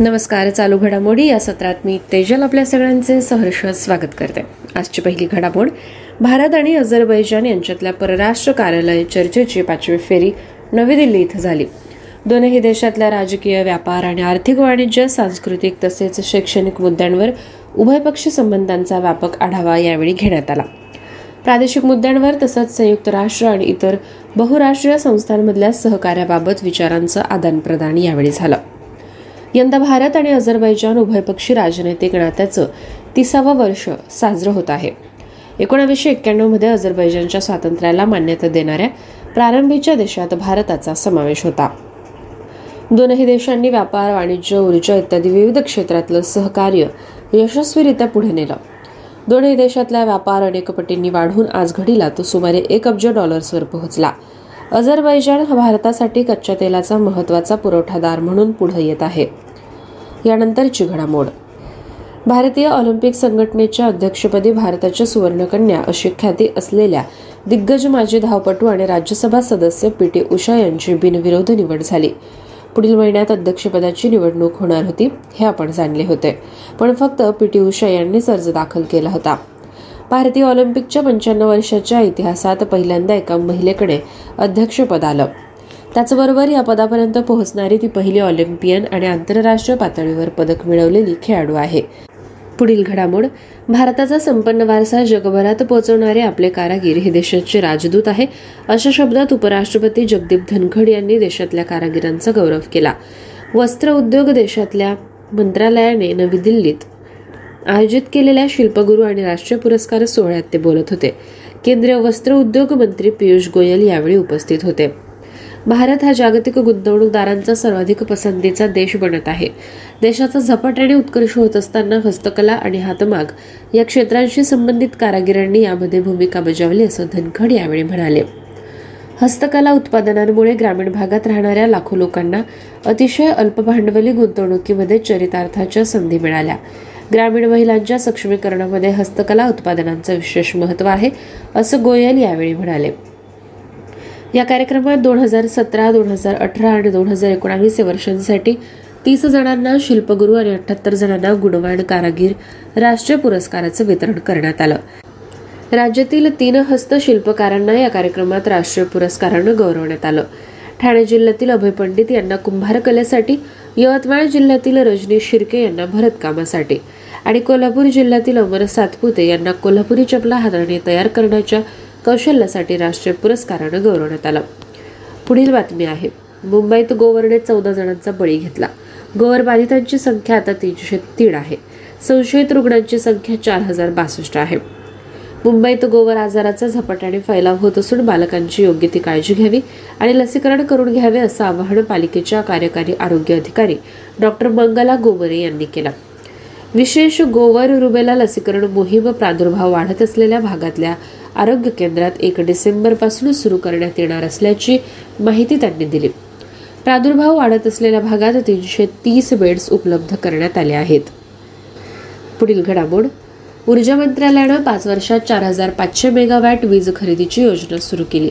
नमस्कार. चालू घडामोडी या सत्रात मी तेजल आपल्या सगळ्यांचे सहर्ष स्वागत करते. आजची पहिली घडामोड. भारत आणि अझरबैजान यांच्यातल्या परराष्ट्र कार्यालय चर्चेची 5वी फेरी नवी दिल्ली इथं झाली. दोन्ही देशातल्या राजकीय, व्यापार आणि आर्थिक, वाणिज्य, सांस्कृतिक तसेच शैक्षणिक मुद्द्यांवर उभयपक्षी संबंधांचा व्यापक आढावा यावेळी घेण्यात आला. प्रादेशिक मुद्द्यांवर तसंच संयुक्त राष्ट्र आणि इतर बहुराष्ट्रीय संस्थांमधल्या सहकार्याबाबत विचारांचं आदानप्रदान यावेळी झालं. यंदा भारत आणि अझरबैजान उभयपक्षी राजनैतिक नात्याचं 30वे वर्ष साजरं होत आहे. 1991 मध्ये अझरबैजानच्या स्वातंत्र्याला मान्यता देणाऱ्या प्रारंभीच्या देशात भारताचा समावेश होता. दोनही देशांनी व्यापार, वाणिज्य, ऊर्जा इत्यादी विविध क्षेत्रातलं सहकार्य यशस्वीरित्या पुढे नेलं. दोन्ही देशातला व्यापार अनेक पटींनी वाढून आज घडीला तो सुमारे $1 अब्ज पोहोचला. अझरबैजान हा भारतासाठी कच्च्या तेलाचा महत्त्वाचा पुरवठादार म्हणून पुढे येत आहे. यानंतरची घडामोड. भारतीय ऑलिम्पिक संघटनेच्या अध्यक्षपदी भारताच्या सुवर्णकन्या अशी ख्याती असलेल्या दिग्गज माजी धावपटू आणि राज्यसभा सदस्य PT उषा यांची बिनविरोध निवड झाली. पुढील महिन्यात अध्यक्षपदाची निवडणूक होणार होती हे आपण जाणले होते, पण फक्त PT उषा यांनीच अर्ज दाखल केला होता. भारतीय ऑलिम्पिकच्या 95 वर्षाच्या इतिहासात पहिल्यांदा एका महिलेकडे अध्यक्षपद आलं. त्याचबरोबर या पदापर्यंत पोहोचणारी ती पहिली ऑलिम्पियन आणि आंतरराष्ट्रीय पातळीवर पदक मिळवलेली खेळाडू आहे. पुढील घडामोड. भारताचा संपन्न वारसा जगभरात पोहोचवणारे आपले कारागीर हे देशाचे राजदूत आहे, अशा शब्दात उपराष्ट्रपती जगदीप धनखड यांनी देशातल्या कारागिरांचा गौरव केला. वस्त्र उद्योग देशातल्या मंत्रालयाने नवी दिल्लीत आयोजित केलेल्या शिल्पगुरू आणि राष्ट्रीय पुरस्कार सोहळ्यात ते बोलत होते. केंद्रीय वस्त्र उद्योग मंत्री पीयूष गोयल यावेळी उपस्थित होते. भारत हा जागतिक गुंतवणूकदारांचा सर्वाधिक पसंतीचा देश बनत आहे. देशाचा झपाट्याने उत्कर्ष होत असताना हस्तकला आणि हातमाग या क्षेत्रांशी संबंधित कारागिरांनी यामध्ये भूमिका बजावली असं धनखड यावेळी म्हणाले. हस्तकला उत्पादनांमुळे ग्रामीण भागात राहणाऱ्या लाखो लोकांना अतिशय अल्प भांडवली गुंतवणुकीमध्ये चरितार्थाच्या संधी मिळाल्या. ग्रामीण महिलांच्या सक्षमीकरणामध्ये हस्तकला उत्पादनांचं विशेष महत्त्व आहे असं गोयल यावेळी म्हणाले. या कार्यक्रमात 2017, 2018 आणि 2019 या वर्षांसाठी 30 जणांना शिल्पगुरू आणि 78 जणांना गुणवान कारागीर राष्ट्रीय पुरस्काराचं वितरण करण्यात आलं. राज्यातील 3 हस्तशिल्पकारांना या कार्यक्रमात राष्ट्रीय पुरस्कारानं गौरवण्यात आलं. ठाणे जिल्ह्यातील अभय पंडित यांना कुंभार कलेसाठी, यवतमाळ जिल्ह्यातील रजनी शिर्के यांना भरतकामासाठी आणि कोल्हापूर जिल्ह्यातील अमर सातपुते यांना कोल्हापुरी चपला हाताने तयार करण्याच्या कौशल्यासाठी राष्ट्रीय पुरस्कारानं गौरवण्यात आलं. पुढील बातमी आहे. मुंबईत गोवरने 14 जणांचा बळी घेतला. गोवर बाधितांची संख्या आता 303 आहे. संशयित रुग्णांची संख्या 4062 आहे. मुंबईत गोवर आजाराचा झपाट्याने फैलाव होत असून बालकांची योग्य ती काळजी घ्यावी आणि लसीकरण करून घ्यावे असं आवाहन पालिकेच्या कार्यकारी आरोग्य अधिकारी डॉक्टर मंगला गोवरे यांनी केलं. विशेष गोवर रुबेला लसीकरण मोहीम प्रादुर्भाव वाढत असलेल्या भागातल्या आरोग्य केंद्रात 1 डिसेंबरपासून सुरू करण्यात येणार असल्याची माहिती त्यांनी दिली. प्रादुर्भाव वाढत असलेल्या भागात 330 बेड्स उपलब्ध करण्यात आले आहेत. पुढील घडामोड. ऊर्जा मंत्रालयानं 5 वर्षात 4500 मेगावॅट वीज खरेदीची योजना सुरू केली.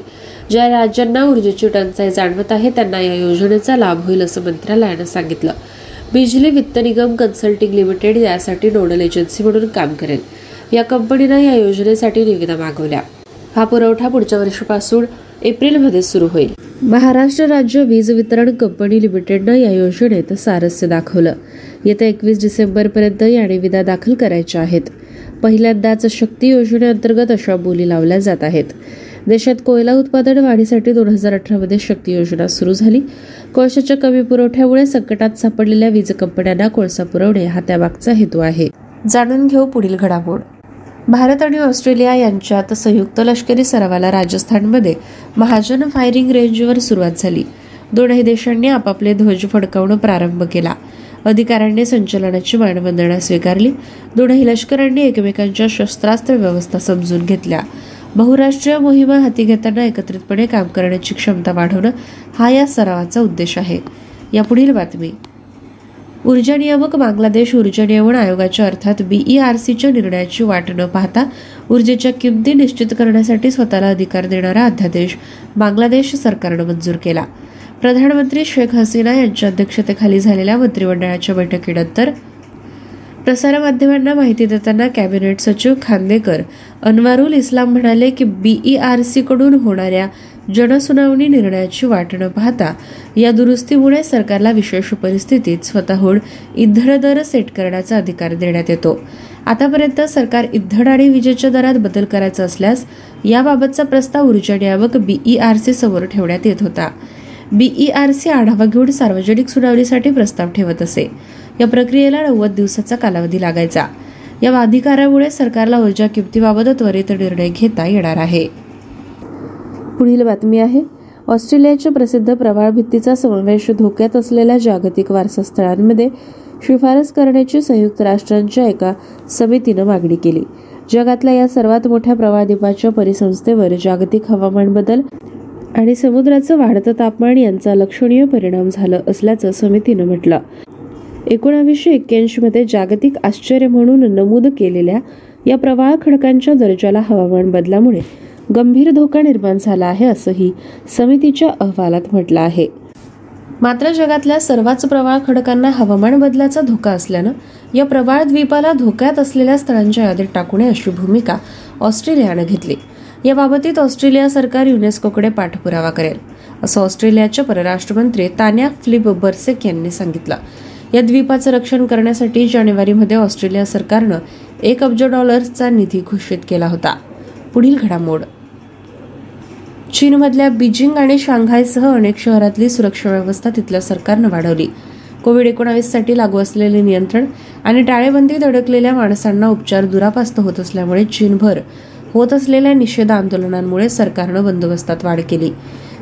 ज्या राज्यांना ऊर्जेची टंचाई जाणवत आहे त्यांना या योजनेचा लाभ होईल असं मंत्रालयानं सांगितलं. बिजली वित्त निगम कन्सल्टिंग लिमिटेड यासाठी नोडल एजन्सी म्हणून काम करेल. या कंपनीनं या योजनेसाठी निविदा मागवल्या. हा पुरवठा पुढच्या वर्षीपासून एप्रिलमध्ये सुरू होईल. महाराष्ट्र राज्य वीज वितरण कंपनी लिमिटेडनं या योजनेत सारस्य दाखवलं. येत्या 21 डिसेंबरपर्यंत या निविदा दाखल करायच्या आहेत. पहिल्यांदाच शक्ती योजनेअंतर्गत अशा बोली लावल्या जात आहेत. देशात कोयला उत्पादन वाढीसाठी 2018 मध्ये शक्ती योजना सुरू झाली. कोळशाच्या कमी पुरवठ्यामुळे संकटात सापडलेल्या वीज कंपन्यांना कोळसा पुरवणे हा त्यामागचा हेतू आहे. जाणून घेऊ पुढील घडामोड. भारत आणि ऑस्ट्रेलिया यांच्यात संयुक्त लष्करी सरावाला राजस्थानमध्ये महाजन फायरिंग रेंजवर सुरुवात झाली. दोनही देशांनी आपापले ध्वज फडकावणं प्रारंभ केला. अधिकाऱ्यांनी संचलनाची मानवंदना स्वीकारली. दोनही लष्करांनी एकमेकांच्या शस्त्रास्त्र व्यवस्था समजून घेतल्या. बहुराष्ट्रीय मोहिमा हाती घेताना एकत्रितपणे काम करण्याची क्षमता वाढवणं हा या सरावाचा उद्देश आहे. यापुढील बातमी. ऊर्जा नियामक बांगलादेश ऊर्जा नियमन आयोगाच्या अर्थात BERCच्या निर्णयाची वाट न पाहता ऊर्जेच्या किमती निश्चित करण्यासाठी स्वतःला अधिकार देणारा अध्यादेश बांगलादेश सरकारनं मंजूर केला. प्रधानमंत्री शेख हसीना यांच्या अध्यक्षतेखाली झालेल्या मंत्रिमंडळाच्या बैठकीनंतर प्रसारमाध्यमांना माहिती देताना कॅबिनेट सचिव खांदेकर अनवारुल इस्लाम म्हणाले की बीईआरसीकडून होणाऱ्या जनसुनावणी निर्णयाची वाट न पाहता या दुरुस्तीमुळे सरकारला विशेष परिस्थितीत स्वतःहून इंधन दर सेट करण्याचा अधिकार देण्यात येतो. आतापर्यंत सरकार इंधन आणि विजेच्या दरात बदल करायचा असल्यास याबाबतचा प्रस्ताव ऊर्जा नियामक बीईआरसी समोर ठेवण्यात येत होता. बीईआरसी आढावा घेऊन सार्वजनिक सुनावणीसाठी प्रस्ताव ठेवत असे. या प्रक्रियेला 90 दिवसाचा कालावधी लागायचा. या अधिकारामुळे सरकारला ऊर्जा किमतीबाबत त्वरित निर्णय घेता येणार आहे. पुढील बातमी आहे ऑस्ट्रेलियाच्या प्रसिद्ध प्रवाळ भित्तीचा समावेश धोक्यात असलेल्या जागतिक वारसास्थळांमध्ये शिफारस करण्याची संयुक्त राष्ट्रांच्या एका समितीनं मागणी केली. जगातल्या या सर्वात मोठ्या प्रवाळ द्वीपाच्या परिसंस्थेवर जागतिक हवामान बदल आणि समुद्राचं वाढतं तापमान यांचा लक्षणीय परिणाम झाला असल्याचं समितीनं म्हटलं. 1981 मध्ये जागतिक आश्चर्य म्हणून नमूद केलेल्या या प्रवाळ खडकांच्या दर्जाला हवामान बदलामुळे गंभीर धोका निर्माण झाला आहे असंही समितीच्या अहवालात म्हटलं आहे. मात्र जगातल्या सर्वच प्रवाळ खडकांना हवामान बदलाचा धोका असल्यानं या प्रवाळ द्वीपाला धोक्यात असलेल्या स्थळांच्या यादीत टाकू नये अशी भूमिका ऑस्ट्रेलियानं घेतली. याबाबतीत ऑस्ट्रेलिया सरकार युनेस्कोकडे पाठपुरावा करेल असं ऑस्ट्रेलियाच्या परराष्ट्र मंत्री तान्या फिलिप बर्सेक यांनी सांगितलं. या द्वीपाचं रक्षण करण्यासाठी जानेवारीमध्ये ऑस्ट्रेलिया सरकारनं $1 अब्ज निधी घोषित केला होता. पुढील घडामोड चीनमधल्या बीजिंग आणि शांघायसह अनेक शहरातली सुरक्षा व्यवस्था तिथल्या सरकारनं वाढवली. COVID-19साठी लागू असलेले नियंत्रण आणि टाळेबंदीत अडकलेल्या माणसांना उपचार दुरापास्त होत असल्यामुळे चीनभर होत असलेल्या निषेध आंदोलनांमुळे सरकारनं बंदोबस्तात वाढ केली.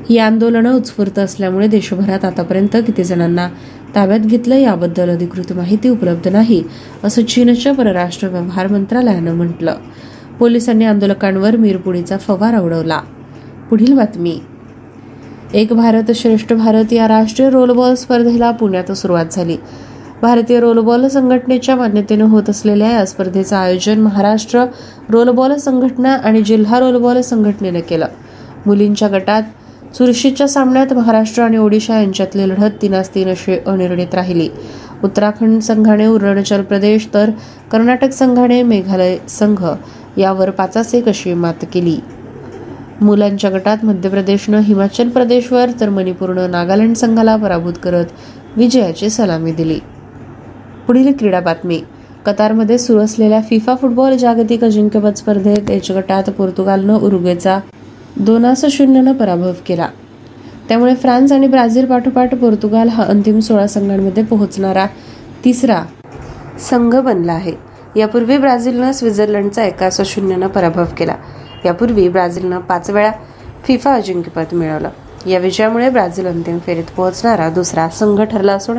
ही आंदोलनं उत्स्फूर्त असल्यामुळे देशभरात आतापर्यंत किती जणांना ताब्यात घेतलं याबद्दल अधिकृत माहिती उपलब्ध नाही असं चीनच्या परराष्ट्र व्यवहार मंत्रालयानं म्हटलं. पोलिसांनी आंदोलकांवर मिरपुडीचा फवारा उडवला. पुढील बातमी एक भारत श्रेष्ठ भारत या राष्ट्रीय रोलबॉल स्पर्धेला पुण्यात सुरुवात झाली. भारतीय रोलबॉल संघटनेच्या मान्यतेनं होत असलेल्या या स्पर्धेचं आयोजन महाराष्ट्र रोलबॉल संघटना आणि जिल्हा रोलबॉल संघटनेनं केलं. मुलींच्या गटात चुरशीच्या सामन्यात महाराष्ट्र आणि ओडिशा यांच्यातली लढत 3-3 अशी अनिर्णित राहिली. उत्तराखंड संघाने अरुणाचल प्रदेश तर कर्नाटक संघाने मेघालय संघ यावर 5-1 अशी मात केली. मुलांच्या गटात मध्य प्रदेशनं हिमाचल प्रदेशवर तर मणिपूरनं नागालँड संघाला पराभूत करत विजयाची सलामी दिली. पुढील क्रीडा बातमी कतारमध्ये सुरू असलेल्या फिफा फुटबॉल जागतिक अजिंक्यपद स्पर्धेत एच गटात पोर्तुगालनं उरुग्वेचा 2-0 पराभव केला. त्यामुळे फ्रान्स आणि ब्राझील पाठोपाठ पोर्तुगाल हा अंतिम 16 संघांमध्ये पोहोचणारा 3रा संघ बनला आहे. यापूर्वी ब्राझीलनं स्वित्झर्लंडचा 1-0 पराभव केला. यापूर्वी ब्राझीलनं 5 वेळा फिफा अजिंक्यपद मिळवलं. या विजयामुळे ब्राझील अंतिम फेरीत पोहोचणारा 2रा संघ ठरला असून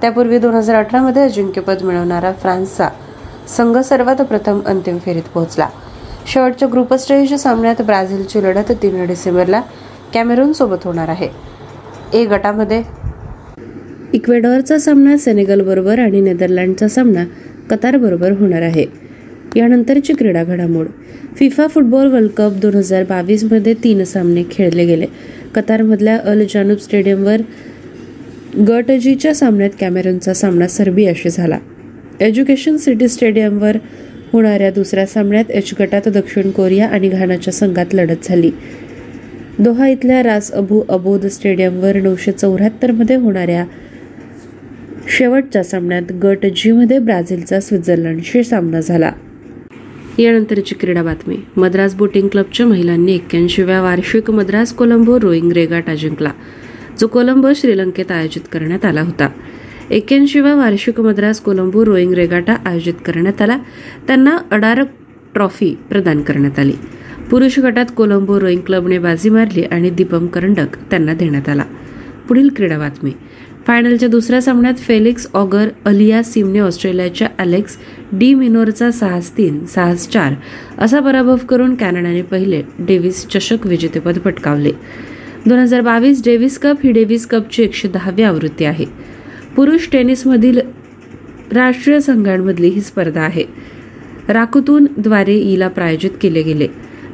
त्यापूर्वी 2018 मध्ये अजिंक्यपद मिळवणारा फ्रान्सचा संघ सर्वात प्रथम अंतिम फेरीत पोहोचला. शेवटच्या ग्रुप स्टेज सामन्यात ब्राझीलची लढत 3 डिसेंबरला कॅमेरूनसोबत होणार आहे. ए गटामध्ये इक्वेडॉरचा सामना सेनेगलबरोबर आणि नेदरलँडचा सामना कतारबरोबर होणार आहे. यानंतरची क्रीडा घडामोड फिफा फुटबॉल वर्ल्ड कप 2022 मध्ये 3 सामने खेळले गेले. कतारमधल्या अल जानूब स्टेडियमवर गट जीच्या सामन्यात कॅमेरूनचा सामना सर्बियाशी झाला. एज्युकेशन सिटी स्टेडियमवर होणाऱ्या 2ऱ्या सामन्यात एच गटात दक्षिण कोरिया आणि घानाच्या संघात लढत झाली. दोहा इथल्या रास अबू अबोध स्टेडियमवर 1974 मध्ये होणाऱ्या शेवटच्या सामन्यात गट जीमध्ये ब्राझीलचा स्वित्झर्लंडशी सामना झाला. यानंतरची क्रीडा बातमी मद्रास बोटिंग क्लबच्या महिलांनी 81व्या वार्षिक मद्रास कोलंबो रोईंग रेगाटा जिंकला जो कोलंबो श्रीलंकेत आयोजित करण्यात आला होता. 81व्या वार्षिक मद्रास कोलंबो रोईंग रेगाटा आयोजित करण्यात आला त्यांना अडारक ट्रॉफी प्रदान करण्यात आली. पुरुष गटात कोलंबो रोईंग क्लबने बाजी मारली आणि दीपम करंडक त्यांना देण्यात आला. पुढील क्रीडा बातमी फायनलच्या 2ऱ्या सामन्यात फेलिक्स ऑगर अलिया सिमने ऑस्ट्रेलियाच्या अलेक्स डी मिनोरचा 6-3, 6-4 असा पराभव करून कॅनडाने पहिले डेव्हिस चषक विजेतेपद पटकावले. 2022 डेव्हिस कप ही डेव्हिस कपची 110वी आवृत्ती आहे. पुरुष टेनिसमधील राष्ट्रीय संघांमधली ही स्पर्धा आहे. राखुतूनद्वारे हिला प्रायोजित केले गेले.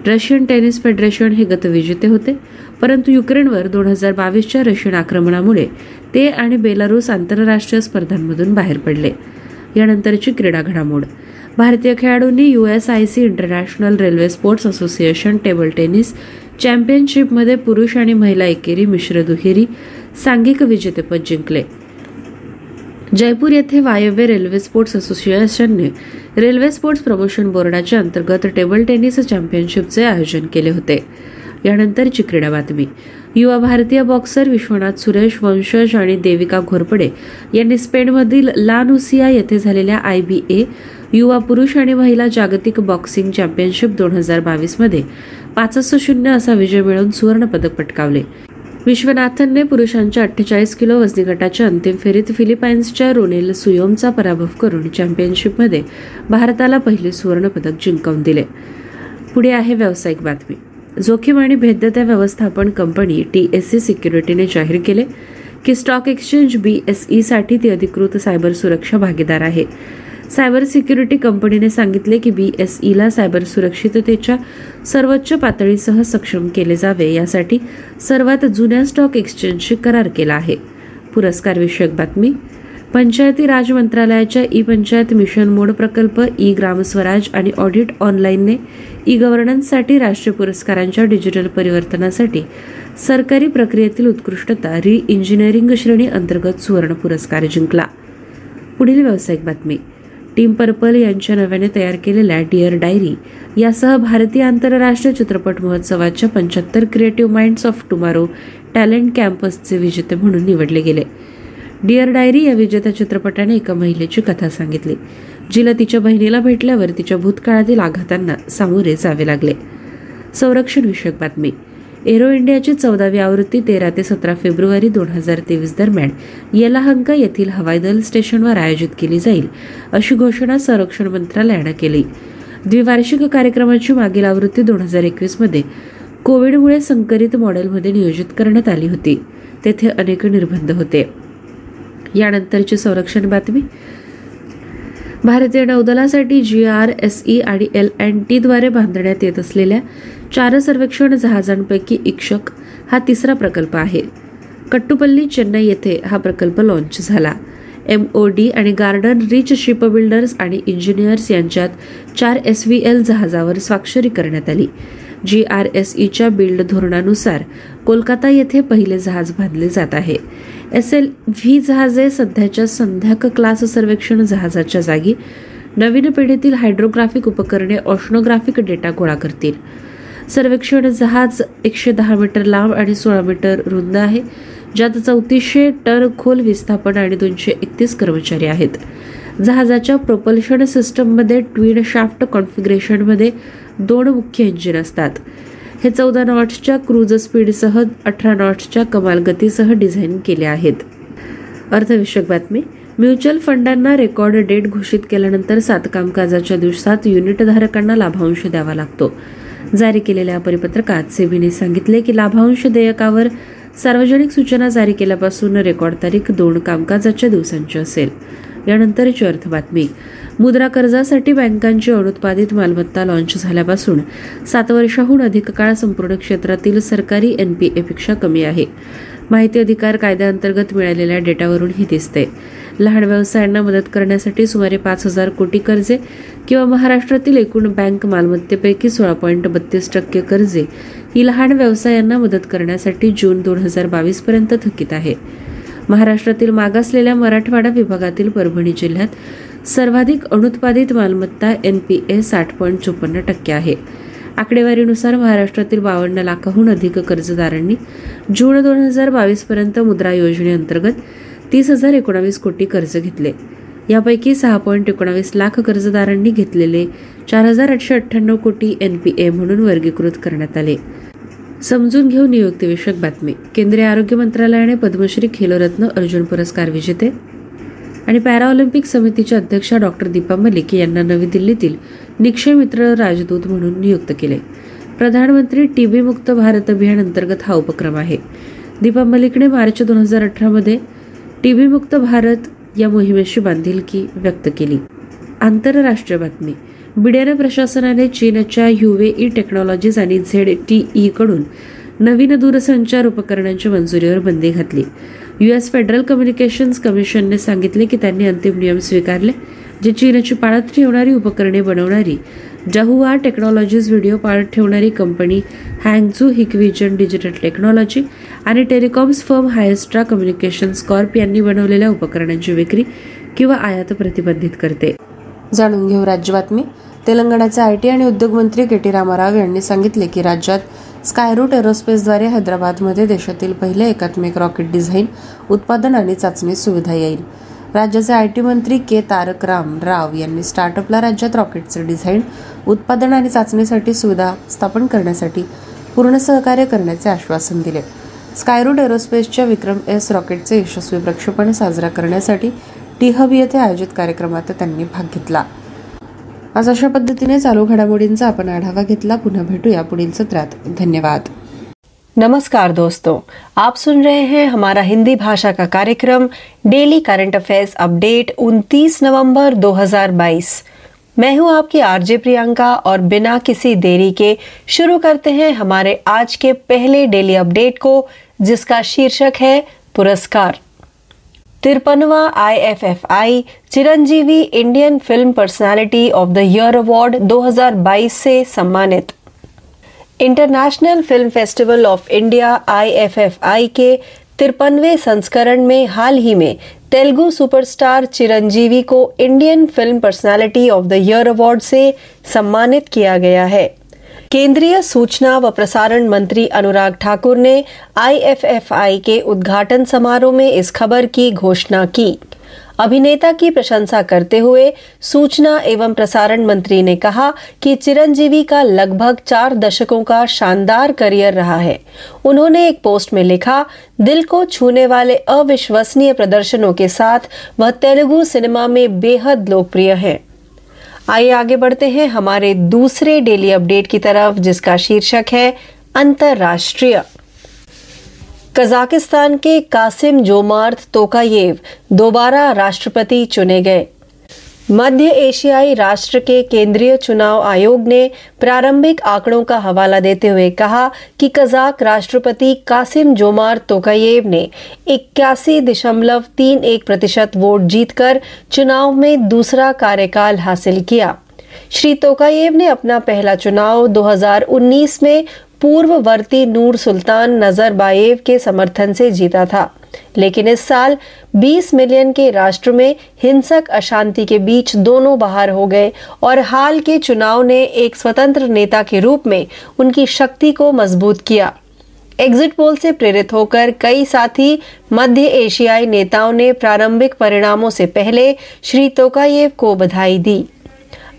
रशियन टेनिस फेडरेशन हे गतविजेते होते, परंतु युक्रेनवर 2022च्या रशियन आक्रमणामुळे ते आणि बेलारूस आंतरराष्ट्रीय स्पर्धांमधून बाहेर पडले. यानंतरची क्रीडा घडामोड. भारतीय खेळाडूंनी USIC international railway sports association table tennis चॅम्पियनशिपमध्ये पुरुष आणि महिला एकेरी मिश्र दुहेरी सांघिक विजेतेपद जिंकले. जयपूर येथे वायव्य रेल्वे स्पोर्ट्स असोसिएशनने रेल्वे स्पोर्ट्स प्रमोशन बोर्डाच्या अंतर्गत टेबल टेनिस चॅम्पियनशिपचे आयोजन केले होते. यानंतरची क्रीडा बातमी. युवा भारतीय बॉक्सर विश्वनाथ सुरेश वंशज आणि देविका घोरपडे यांनी स्पेनमधील ला लुसिया येथे झालेल्या IBA युवा पुरुष आणि महिला जागतिक बॉक्सिंग चॅम्पियनशिप 2022 मध्ये 5-0 असा विजय मिळवून सुवर्णपदक पटकावले. विश्वनाथनने पुरुषांच्या 48 किलो वजनी गटाच्या अंतिम फेरीत फिलिपाईन्सच्या रोनेल सुयोमचा पराभव करून चॅम्पियनशिपमध्ये भारताला पहिले सुवर्णपदक जिंकवून दिले. पुढे आहे व्यावसायिक बातमी. जोखीम आणि भेद्यता व्यवस्थापन कंपनी TSE सिक्युरिटीने जाहीर केले की स्टॉक एक्सचेंज BSE साठी ती अधिकृत सायबर सुरक्षा भागीदार आहे. सायबर सिक्युरिटी कंपनीने सांगितले की BSEला सायबर सुरक्षिततेच्या सर्वोच्च पातळीसह सक्षम केले जावे यासाठी सर्वात जुन्या स्टॉक एक्सचेंजशी करार केला आहे. पुरस्कारविषयक बातमी. पंचायती राज मंत्रालयाच्या E-पंचायत मिशन मोड प्रकल्प, E-ग्रामस्वराज आणि ऑडिट ऑनलाईनने E-गव्हर्नन्ससाठी राष्ट्रीय पुरस्कारांच्या डिजिटल परिवर्तनासाठी सरकारी प्रक्रियेतील उत्कृष्टता रिइंजिनिअरिंग श्रेणी अंतर्गत सुवर्ण पुरस्कार जिंकला. पुढील व्यावसायिक बातमी. टीम पर्पल यांच्या नव्याने तयार केलेल्या डिअर डायरी यासह भारतीय आंतरराष्ट्रीय चित्रपट महोत्सवाच्या 75 creative minds of tomorrow talent कॅम्पसचे विजेते म्हणून निवडले गेले. डिअर डायरी या विजेत्या चित्रपटाने एका महिलेची कथा सांगितली जिला तिच्या बहिणीला भेटल्यावर तिच्या भूतकाळातील आघातांना सामोरे जावे लागले. संरक्षणविषयक बातमी. एरो इंडियाची 14वी आवृत्ती 13 ते 17 फेब्रुवारी 2023 दरम्यान येलाहंका येथील हवाईदल स्टेशनवर आयोजित केली जाईल अशी घोषणा संरक्षण मंत्रालयानं केली. द्विवार्षिक कार्यक्रमाची मागील आवृत्ती 2021 मध्ये कोविडमुळे संकरित मॉडेलमध्ये नियोजित करण्यात आली होती. तेथे अनेक निर्बंध होते. यानंतरची संरक्षण बातमी. भारतीय नौदलासाठी GRSE आणि LNTद्वारे बांधण्यात येत असलेल्या 4 सर्वेक्षण जहाजांपैकी इक्षक हा 3रा प्रकल्प आहे. कट्टुपल्ली चेन्नई येथे हा प्रकल्प लॉन्च झाला. MOD आणि गार्डन रिच शिप बिल्डर्स आणि इंजिनियर्स यांच्यात 4 SVL जहाजावर स्वाक्षरी करण्यात आली. GRSEच्या बिल्ड धोरणानुसार कोलकाता येथे पहिले जहाज बांधले जात आहे. SLV जहाजे सध्याच्या संध्याक क्लास सर्वेक्षण जहाजाच्या जागी नवीन पिढीतील हायड्रोग्राफिक उपकरणे ऑशनोग्राफिक डेटा गोळा करतील. सर्वेक्षण जहाज 110 मीटर लांब आणि 16 मीटर रुंद आहे, ज्यात 3400 टन खोल विस्थापन आणि 231 कर्मचारी आहेत. जहाजाच्या प्रोपल्शन सिस्टममध्ये ट्विन शाफ्ट कॉन्फिगरेशनमध्ये 2 मुख्य इंजिन असतात. हे 14 नॉट्सच्या क्रूज स्पीडसह 18 नॉट्सच्या कमाल गतीसह डिझाईन केले आहेत. अर्थविषयक बातमी. म्युच्युअल फंडांना रेकॉर्ड डेट घोषित केल्यानंतर 7 कामकाजाच्या दिवसात युनिटधारकांना लाभांश द्यावा लागतो. जारी केलेल्या परिपत्रकात सेबीने सांगितले की लाभांश देयकावर सार्वजनिक सूचना जारी केल्यापासून रेकॉर्ड तारीख 2 कामकाजाच्या दिवसांची असेल. यानंतरची अर्थ बातमी. मुद्रा कर्जासाठी बँकांची अनुत्पादित मालमत्ता लॉन्च झाल्यापासून 7 वर्षाहून अधिक काळ संपूर्ण क्षेत्रातील सरकारी NPA पेक्षा कमी आहे. माहिती अधिकार कायद्याअंतर्गत मिळालेल्या डेटावरून हे दिसते. लहान व्यवसायांना मदत करण्यासाठी सुमारे 5,000 कोटी कर्जे किंवा महाराष्ट्रातील एकूण बँक मालमत्तेपैकी 16.32% कर्जे ही लहान व्यवसायांना मदत करण्यासाठी जून 2022 पर्यंत थकीत आहे. महाराष्ट्रातील मागासलेल्या मराठवाडा विभागातील परभणी जिल्ह्यात सर्वाधिक अनुत्पादित मालमत्ता NPA 60.54% आहे. आकडेवारीनुसार महाराष्ट्रातील 52 लाखाहून अधिक कर्जदारांनी जून 2022 पर्यंत मुद्रा योजनेअंतर्गत 30,019 कोटी कर्ज घेतले. यापैकी 6.19 लाख कर्जदारांनी घेतलेले 4,898 कोटी NPA म्हणून वर्गीकृत करण्यात आले. समजून घेऊ नियुक्तीविषयक बातमी. केंद्रीय आरोग्य मंत्रालयाने पद्मश्री, खेलरत्न, अर्जुन पुरस्कार विजेते आणि पॅराऑलिम्पिक समितीच्या अध्यक्षा डॉक्टर दीपा मलिक यांना नवी दिल्लीतील निक्षय मित्र राजदूत म्हणून नियुक्त केले. प्रधानमंत्री TB मुक्त भारत अभियान अंतर्गत हा उपक्रम आहे. दीपा मलिकने मार्च 2018 मध्ये TB मुक्त भारत या मोहिमेशी बांधिलकी व्यक्त केली. आंतरराष्ट्रीय बातमी. बिडेर प्रशासनाने चीनच्या ह्युवेई टेक्नॉलॉजीज आणि ZTE कडून नवीन दूरसंचार उपकरणांच्या मंजुरीवर बंदी घातली. US फेडरल कम्युनिकेशन्स कमिशनने सांगितले की त्यांनी अंतिम नियम स्वीकारले जे चीनची पाळत ठेवणारी उपकरणे बनवणारी जाहुआ टेक्नॉलॉजीज, व्हिडिओ पाळत ठेवणारी company Hangzhou, Hikvision digital technology आणि telecoms firm Hytera communications corp यांनी बनवलेल्या उपकरणांची विक्री किंवा आयात प्रतिबंधित करते. जाणून घेऊ राज्य बातमी. तेलंगणाचे IT आणि उद्योग मंत्री के टी रामाराव यांनी सांगितले की राज्यात स्कायरूट एरोस्पेसद्वारे हैदराबादमध्ये देशातील पहिले एकात्मिक रॉकेट डिझाईन, उत्पादन आणि चाचणी सुविधा येईल. राज्याचे IT मंत्री के तारकराम राव यांनी स्टार्टअपला राज्यात रॉकेटचे डिझाईन, उत्पादन आणि चाचणीसाठी सुविधा स्थापन करण्यासाठी पूर्ण सहकार्य करण्याचे आश्वासन दिले. स्कायरूट एरोस्पेसच्या विक्रम S रॉकेटचे यशस्वी प्रक्षेपण साजरा करण्यासाठी टीहब येथे आयोजित कार्यक्रमात त्यांनी भाग घेतला. आज अशा पद्धतीने चालू घडामोडींचा आपण आढावा घेतला. पुन्हा भेटूया पुढील सत्रात. धन्यवाद. नमस्कार दोस्तों, आप सुन रहे हैं हमारा हिंदी भाषा का कार्यक्रम डेली करंट अफेयर्स अपडेट 29 नवंबर 2022. मैं हूं आपकी आरजे प्रियंका और बिना किसी देरी के शुरू करते हैं हमारे आज के पहले डेली अपडेट को, जिसका शीर्षक है पुरस्कार. 53वां IFFI Chiranjeevi Indian film personality of the year award 2022 से सम्मानित. International film festival of India IFFI के 53वें संस्करण में हाल ही में तेलुगु सुपरस्टार चिरंजीवी को Indian film personality of the year award से सम्मानित किया गया है. केंद्रीय सूचना व प्रसारण मंत्री अनुराग ठाकुर ने IFFI के उद्घाटन समारोह में इस खबर की घोषणा की. अभिनेता की प्रशंसा करते हुए सूचना एवं प्रसारण मंत्री ने कहा कि चिरंजीवी का लगभग 4 दशकों का शानदार करियर रहा है. उन्होंने एक पोस्ट में लिखा, दिल को छूने वाले अविश्वसनीय प्रदर्शनों के साथ वह तेलुगु सिनेमा में बेहद लोकप्रिय हैं. आइए आगे बढ़ते हैं हमारे दूसरे डेली अपडेट की तरफ, जिसका शीर्षक है अंतर्राष्ट्रीय. कजाकिस्तान के कासिम जोमार्त तोकायेव दोबारा राष्ट्रपति चुने गए. मध्य एशियाई राष्ट्र के केंद्रीय चुनाव आयोग ने प्रारंभिक आंकड़ों का हवाला देते हुए कहा कि कजाक राष्ट्रपति कासिम जोमार्त तोकायेव ने 81.31% वोट जीतकर चुनाव में दूसरा कार्यकाल हासिल किया. श्री तोकायेव ने अपना पहला चुनाव 2019 में पूर्ववर्ती नूर सुल्तान नजरबाएव के समर्थन से जीता था, लेकिन इस साल 20 मिलियन के राष्ट्र में हिंसक अशांति के बीच दोनों बाहर हो गए और हाल के चुनाव ने एक स्वतंत्र नेता के रूप में उनकी शक्ति को मजबूत किया. एग्जिट पोल से प्रेरित होकर कई साथी मध्य एशियाई नेताओं ने प्रारंभिक परिणामों से पहले श्री तोकायेव को बधाई दी.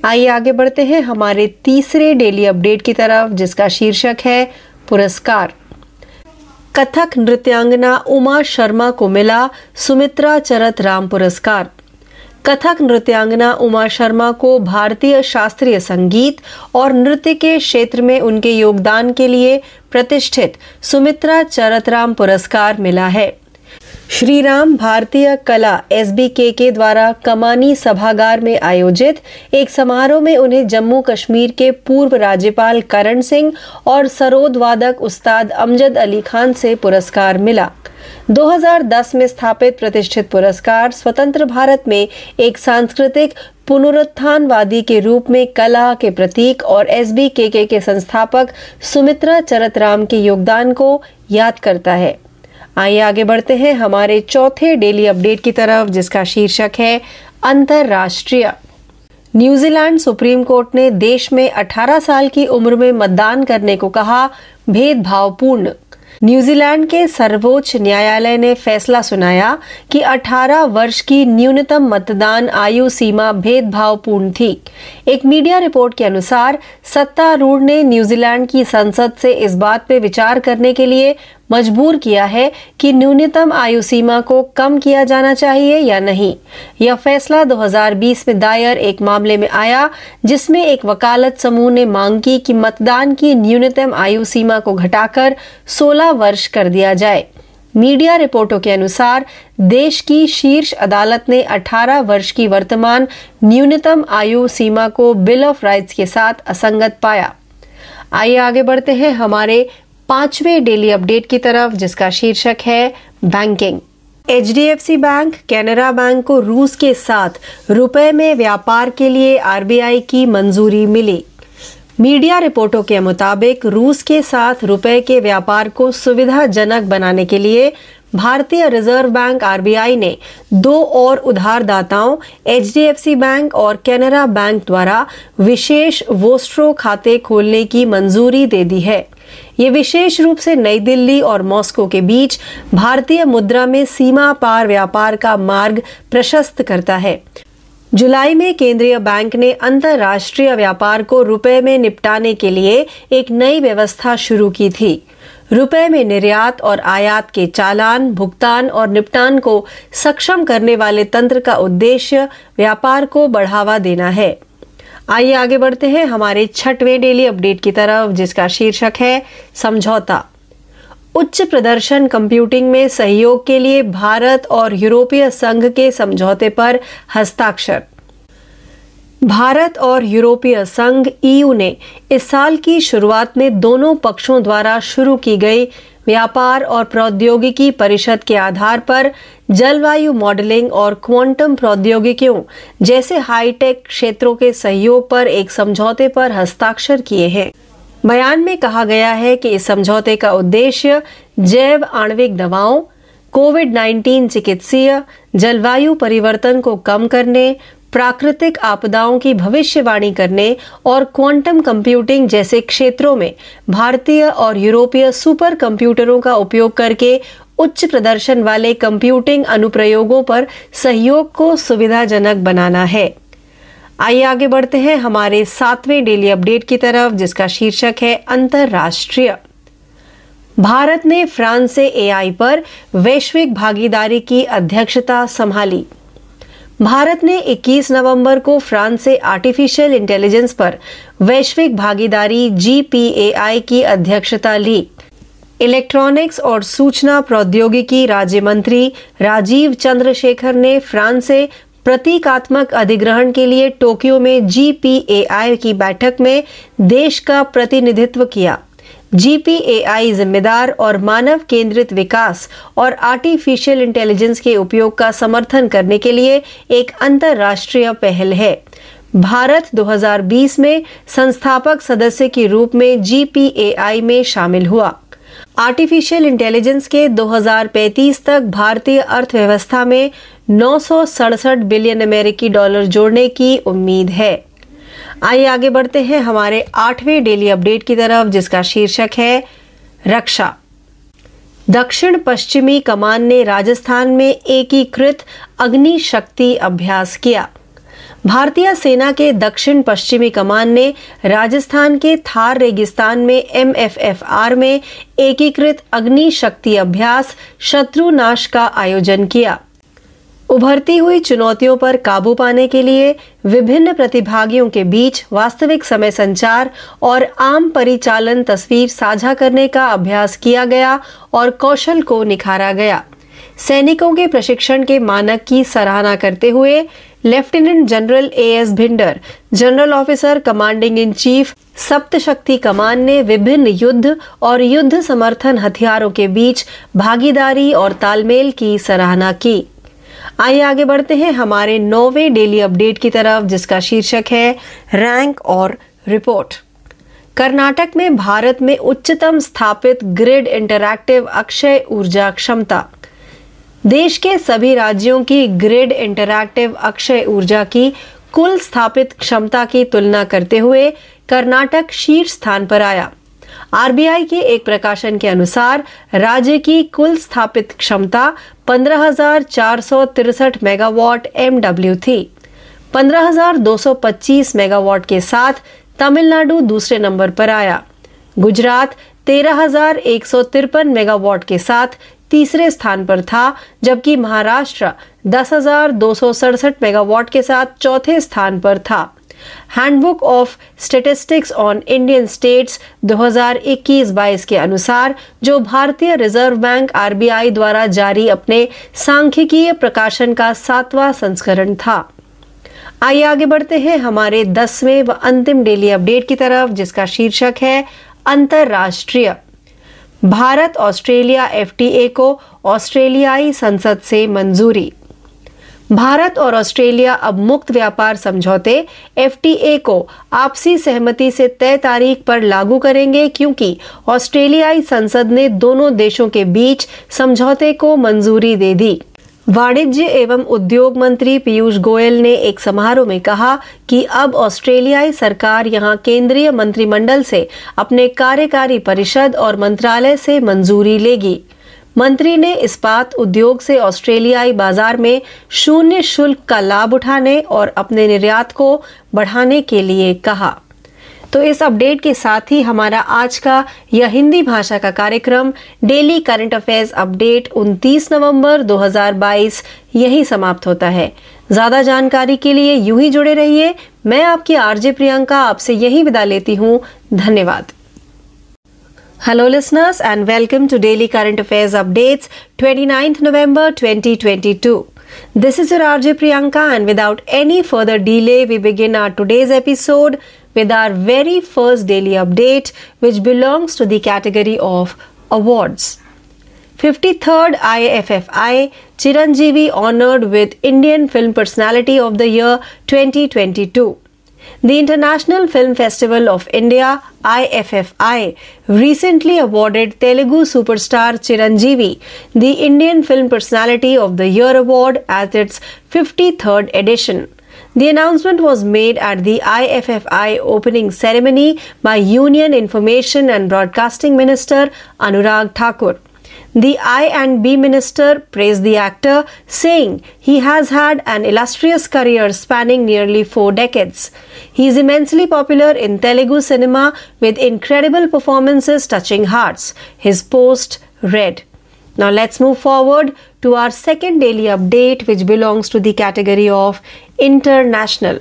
आइए आगे बढ़ते हैं हमारे तीसरे डेली अपडेट की तरफ, जिसका शीर्षक है पुरस्कार. कथक नृत्यांगना उमा शर्मा को मिला सुमित्रा चरत राम पुरस्कार. कथक नृत्यांगना उमा शर्मा को भारतीय शास्त्रीय संगीत और नृत्य के क्षेत्र में उनके योगदान के लिए प्रतिष्ठित सुमित्रा चरत राम पुरस्कार मिला है. श्रीराम भारतीय कला SBKK द्वारा कमानी सभागार में आयोजित एक समारोह में उन्हें जम्मू कश्मीर के पूर्व राज्यपाल करण सिंह और सरोद वादक उस्ताद अमजद अली खान से पुरस्कार मिला. 2010 में स्थापित प्रतिष्ठित पुरस्कार स्वतंत्र भारत में एक सांस्कृतिक पुनरुत्थानवादी के रूप में कला के प्रतीक और SBKK के संस्थापक सुमित्रा चरत राम के योगदान को याद करता है. आइए आगे बढ़ते हैं हमारे चौथे डेली अपडेट की तरफ, जिसका शीर्षक है अंतर्राष्ट्रीय. न्यूजीलैंड सुप्रीम कोर्ट ने देश में 18 साल की उम्र में मतदान करने को कहा भेदभावपूर्ण. न्यूजीलैंड के सर्वोच्च न्यायालय ने फैसला सुनाया कि 18 वर्ष की न्यूनतम मतदान आयु सीमा भेदभावपूर्ण थी. एक मीडिया रिपोर्ट के अनुसार सत्तारूढ़ ने न्यूजीलैंड की संसद से इस बात पर विचार करने के लिए मजबूर किया है कि न्यूनतम आयु सीमा को कम किया जाना चाहिए या नहीं. यह फैसला 2020 में दायर एक मामले में आया जिसमें एक वकालत समूह ने मांग की कि मतदान की न्यूनतम आयु सीमा को घटाकर 16 वर्ष कर दिया जाए. मीडिया रिपोर्टों के अनुसार देश की शीर्ष अदालत ने 18 वर्ष की वर्तमान न्यूनतम आयु सीमा को बिल ऑफ राइट्स के साथ असंगत पाया। आइए आगे बढ़ते हैं हमारे 5वें डेली अपडेट की तरफ, जिसका शीर्षक है banking. HDFC bank Canara bank को रूस के साथ रुपए में व्यापार के लिए RBI की मंजूरी मिली। मीडिया रिपोर्टों के मुताबिक रूस के साथ रुपए के व्यापार को सुविधाजनक बनाने के लिए भारतीय रिजर्व बैंक RBI ने 2 और उधारदाताओं HDFC बैंक और कैनरा बैंक द्वारा विशेष वोस्ट्रो खाते खोलने की मंजूरी दे दी है। ये विशेष रूप से नई दिल्ली और मॉस्को के बीच भारतीय मुद्रा में सीमा पार व्यापार का मार्ग प्रशस्त करता है। जुलाई में केंद्रीय बैंक ने अंतर्राष्ट्रीय व्यापार को रुपए में निपटाने के लिए एक नई व्यवस्था शुरू की थी। रुपए में निर्यात और आयात के चालान, भुगतान और निपटान को सक्षम करने वाले तंत्र का उद्देश्य व्यापार को बढ़ावा देना है। आइए आगे बढ़ते हैं हमारे 6वें डेली अपडेट की तरफ, जिसका शीर्षक है समझौता। उच्च प्रदर्शन कंप्यूटिंग में सहयोग के लिए भारत और यूरोपीय संघ के समझौते पर हस्ताक्षर। भारत और यूरोपीय संघ EU ने इस साल की शुरुआत में दोनों पक्षों द्वारा शुरू की गई व्यापार और प्रौद्योगिकी परिषद के आधार पर जलवायु मॉडलिंग और क्वांटम प्रौद्योगिकियों जैसे हाईटेक क्षेत्रों के सहयोग पर एक समझौते पर हस्ताक्षर किए हैं। बयान में कहा गया है कि इस समझौते का उद्देश्य जैव आणविक दवाओं, COVID-19 चिकित्सीय, जलवायु परिवर्तन को कम करने, प्राकृतिक आपदाओं की भविष्यवाणी करने और क्वांटम कंप्यूटिंग जैसे क्षेत्रों में भारतीय और यूरोपीय सुपर कंप्यूटरों का उपयोग करके उच्च प्रदर्शन वाले कंप्यूटिंग अनुप्रयोगों पर सहयोग को सुविधाजनक बनाना है। आइए आगे बढ़ते हैं हमारे 7वें डेली अपडेट की तरफ, जिसका शीर्षक है अंतर्राष्ट्रीय। भारत ने फ्रांस से AI पर वैश्विक भागीदारी की अध्यक्षता संभाली। भारत ने 21 नवंबर को फ्रांस से आर्टिफिशियल इंटेलिजेंस पर वैश्विक भागीदारी GPAI की अध्यक्षता ली। इलेक्ट्रॉनिक्स और सूचना प्रौद्योगिकी राज्य मंत्री राजीव चंद्रशेखर ने फ्रांस से प्रतीकात्मक अधिग्रहण के लिए टोक्यो में GPAI की बैठक में देश का प्रतिनिधित्व किया। GPAI जिम्मेदार और मानव केंद्रित विकास और आर्टिफिशियल इंटेलिजेंस के उपयोग का समर्थन करने के लिए एक अंतर्राष्ट्रीय पहल है। भारत 2020 में संस्थापक सदस्य के रूप में GPAI में शामिल हुआ। आर्टिफिशियल इंटेलिजेंस के 2035 तक भारतीय अर्थव्यवस्था में 967 बिलियन अमेरिकी डॉलर जोड़ने की उम्मीद है। आइए आगे बढ़ते हैं हमारे 8वें डेली अपडेट की तरफ, जिसका शीर्षक है रक्षा। दक्षिण पश्चिमी कमान ने राजस्थान में एकीकृत अग्नि शक्ति अभ्यास किया। भारतीय सेना के दक्षिण पश्चिमी कमान ने राजस्थान के थार रेगिस्तान में MFFR में एकीकृत अग्नि शक्ति अभ्यास शत्रु नाश का आयोजन किया। उभरती हुई चुनौतियों पर काबू पाने के लिए विभिन्न प्रतिभागियों के बीच वास्तविक समय संचार और आम परिचालन तस्वीर साझा करने का अभ्यास किया गया और कौशल को निखारा गया। सैनिकों के प्रशिक्षण के मानक की सराहना करते हुए lieutenant general A S Bhinder, general officer commanding in chief, Saptashakti कमान ने विभिन्न युद्ध और युद्ध समर्थन हथियारों के बीच भागीदारी और तालमेल की सराहना की। आइए आगे बढ़ते हैं हमारे 9वें डेली अपडेट की तरफ, जिसका शीर्षक है रैंक और रिपोर्ट। कर्नाटक में भारत में उच्चतम स्थापित ग्रिड इंटरैक्टिव अक्षय ऊर्जा क्षमता। देश के सभी राज्यों की ग्रिड इंटरैक्टिव अक्षय ऊर्जा की कुल स्थापित क्षमता की तुलना करते हुए कर्नाटक शीर्ष स्थान पर आया। RBI के एक प्रकाशन के अनुसार राज्य की कुल स्थापित क्षमता 15,463 मेगावाट MW थी। 15,225 मेगावाट के साथ तमिलनाडु दूसरे नंबर पर आया। गुजरात 13,153 मेगावाट के साथ तीसरे स्थान पर था, जबकि महाराष्ट्र 10,267 मेगावाट के साथ चौथे स्थान पर था। Handbook of statistics on Indian states 2021-22 के अनुसार जो भारतीय रिजर्व बैंक RBI द्वारा जारी अपने सांख्यिकीय प्रकाशन का 7वां संस्करण था। आइए आगे बढ़ते हैं हमारे 10वें व अंतिम डेली अपडेट की तरफ, जिसका शीर्षक है अंतर्राष्ट्रीय। भारत ऑस्ट्रेलिया FTA को ऑस्ट्रेलियाई संसद से मंजूरी। भारत और ऑस्ट्रेलिया अब मुक्त व्यापार समझौते FTA को आपसी सहमति से तय तारीख पर लागू करेंगे, क्योंकि ऑस्ट्रेलियाई संसद ने दोनों देशों के बीच समझौते को मंजूरी दे दी। वाणिज्य एवं उद्योग मंत्री पीयूष गोयल ने एक समारोह में कहा कि अब ऑस्ट्रेलियाई सरकार यहां केंद्रीय मंत्रिमंडल से अपने कार्यकारी परिषद और मंत्रालय से मंजूरी लेगी। मंत्री ने इस्पात उद्योग से ऑस्ट्रेलियाई बाजार में 0 शुल्क का लाभ उठाने और अपने निर्यात को बढ़ाने के लिए कहा। तो इस अपडेट के साथ ही हमारा आज का यह हिंदी भाषा का कार्यक्रम डेली करंट अफेयर्स अपडेट 29 नवंबर 2022 यही समाप्त होता है। ज्यादा जानकारी के लिए यूं ही जुड़े रहिए। मैं आपकी आरजे प्रियंका आपसे यही विदा लेती हूं। धन्यवाद। Hello listeners and welcome to Daily Current Affairs Updates 29th November 2022. This is your RJ Priyanka, and without any further delay we begin our today's episode with our very first daily update, which belongs to the category of awards. 53rd IFFI Chiranjeevi honored with Indian Film Personality of the Year 2022. The International Film Festival of India IFFI recently awarded Telugu superstar Chiranjeevi the Indian Film Personality of the Year award at its 53rd edition. The announcement was made at the IFFI opening ceremony by Union Information and Broadcasting Minister Anurag Thakur. The I&B minister praised the actor, saying he has had an illustrious career spanning nearly 4 decades. He is immensely popular in Telugu cinema with incredible performances touching hearts. His post read. Now let's move forward to our second daily update, which belongs to the category of international.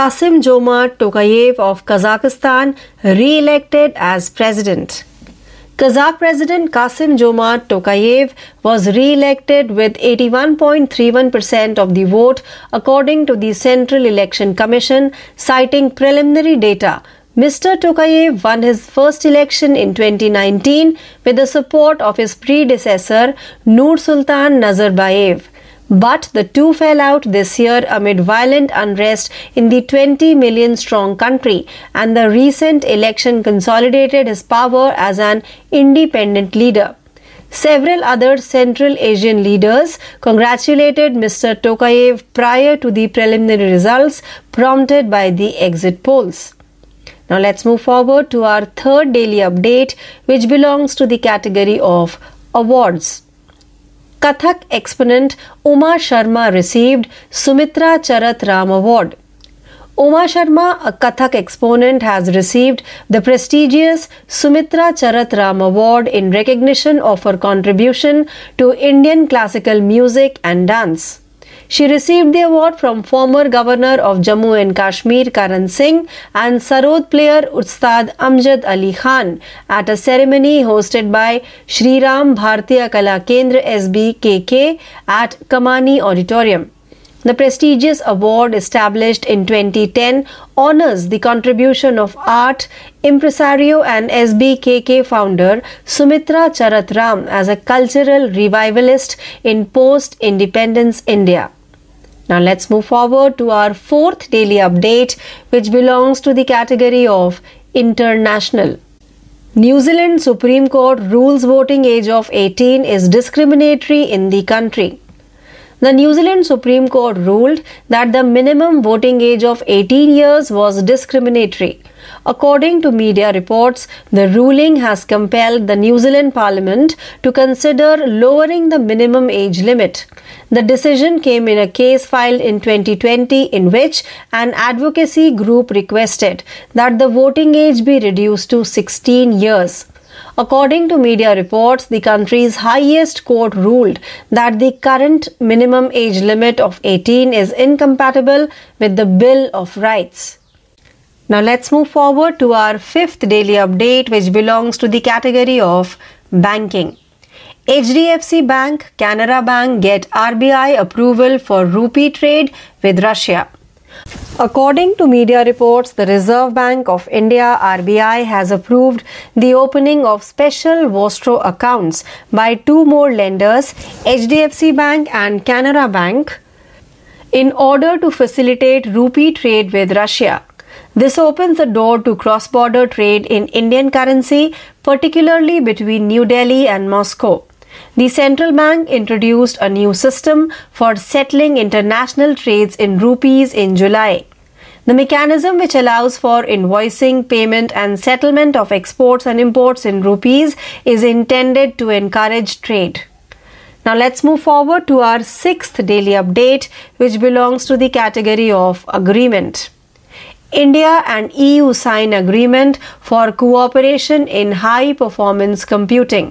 Kasim Jomaart Tokayev of Kazakhstan re-elected as president. Kazakh President Kasim Jomaart Tokayev was re-elected with 81.31% of the vote, according to the Central Election Commission, citing preliminary data. Mr. Tokayev won his first election in 2019 with the support of his predecessor Noor Sultan Nazarbayev, but the two fell out this year amid violent unrest in the 20 million strong country, and the recent election consolidated his power as an independent leader. Several other Central Asian leaders congratulated Mr. Tokayev prior to the preliminary results prompted by the exit polls. Now let's move forward to our third daily update, which belongs to the category of awards. Kathak exponent Uma Sharma received Sumitra Charat Ram Award. Uma Sharma, a Kathak exponent, has received the prestigious Sumitra Charat Ram Award in recognition of her contribution to Indian classical music and dance. She received the award from former Governor of Jammu and Kashmir Karan Singh and sarod player Ustad Amjad Ali Khan at a ceremony hosted by Shri Ram Bhartiya Kala Kendra SBKK at Kamani Auditorium. The prestigious award, established in 2010, honors the contribution of art impresario and SBKK founder Sumitra Charat Ram as a cultural revivalist in post-independence India. Now let's move forward to our fourth daily update, which belongs to the category of international. New Zealand Supreme Court rules voting age of 18 is discriminatory in the country. The New Zealand Supreme Court ruled that the minimum voting age of 18 years was discriminatory. According to media reports, the ruling has compelled the New Zealand Parliament to consider lowering the minimum age limit. The decision came in a case filed in 2020 in which an advocacy group requested that the voting age be reduced to 16 years. According to media reports, the country's highest court ruled that the current minimum age limit of 18 is incompatible with the Bill of Rights. Now let's move forward to our fifth daily update, which belongs to the category of banking. HDFC Bank, Canara Bank get RBI approval for rupee trade with Russia. According to media reports, the Reserve Bank of India (RBI) has approved the opening of special Vostro accounts by two more lenders, HDFC Bank and Canara Bank, in order to facilitate rupee trade with Russia. This opens the door to cross-border trade in Indian currency, particularly between New Delhi and Moscow. The central bank introduced a new system for settling international trades in rupees in July. The mechanism, which allows for invoicing, payment and settlement of exports and imports in rupees, is intended to encourage trade. Now let's move forward to our sixth daily update, which belongs to the category of agreement. India and EU sign agreement for cooperation in high performance computing.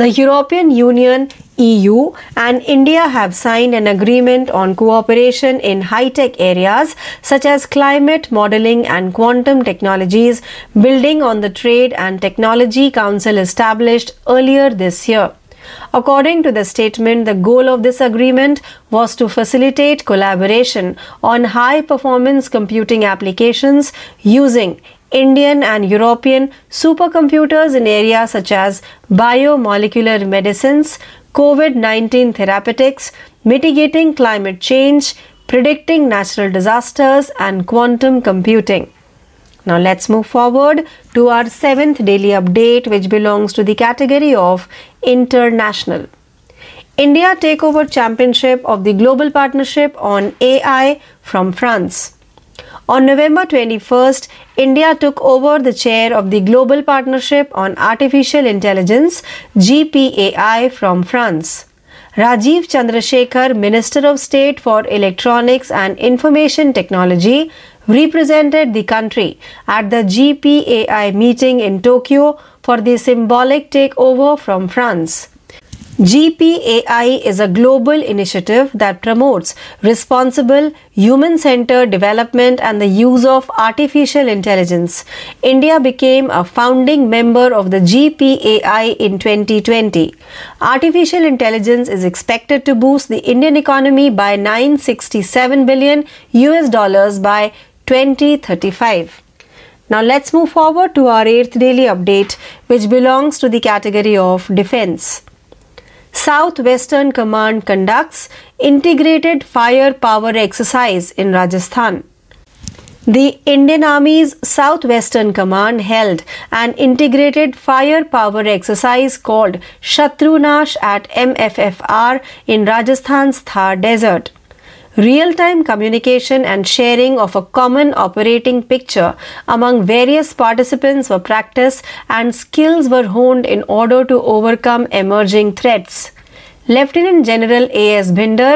The European Union (EU) and India have signed an agreement on cooperation in high-tech areas such as climate modeling and quantum technologies, building on the Trade and Technology Council established earlier this year. According to the statement, the goal of this agreement was to facilitate collaboration on high-performance computing applications using Indian and European supercomputers in areas such as biomolecular medicines, COVID-19 therapeutics, mitigating climate change, predicting natural disasters, and quantum computing. Now let's move forward to our seventh daily update, which belongs to the category of international. India Takeover Championship of the Global Partnership on AI from France. On November 21st, India took over the chair of the Global Partnership on Artificial Intelligence (GPAI) from France. Rajiv Chandrasekhar, Minister of State for Electronics and Information Technology, represented the country at the GPAI meeting in Tokyo for the symbolic takeover from France. GPAI is a global initiative that promotes responsible, human-centered development and the use of artificial intelligence. India became a founding member of the GPAI in 2020. Artificial intelligence is expected to boost the Indian economy by $967 billion by 2035. Now let's move forward to our eighth daily update, which belongs to the category of defense. Southwestern Command conducts integrated firepower exercise in Rajasthan. The Indian Army's Southwestern Command held an integrated firepower exercise called Shatrunash at MFFR in Rajasthan's Thar Desert. Real-time communication and sharing of a common operating picture among various participants were practiced, and skills were honed in order to overcome emerging threats. Lieutenant General A S Bhinder,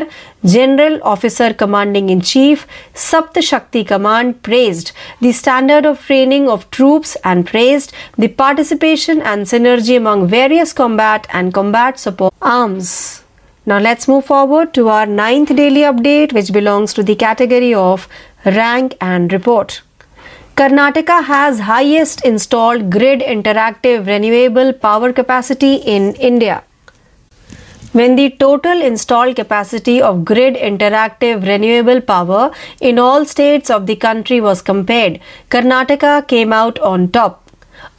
General Officer Commanding in Chief, Sapt Shakti Command, praised the standard of training of troops and praised the participation and synergy among various combat and combat support arms. Now let's move forward to our ninth daily update, which belongs to the category of rank and report. Karnataka has highest installed grid interactive renewable power capacity in India. When the total installed capacity of grid interactive renewable power in all states of the country was compared, Karnataka came out on top.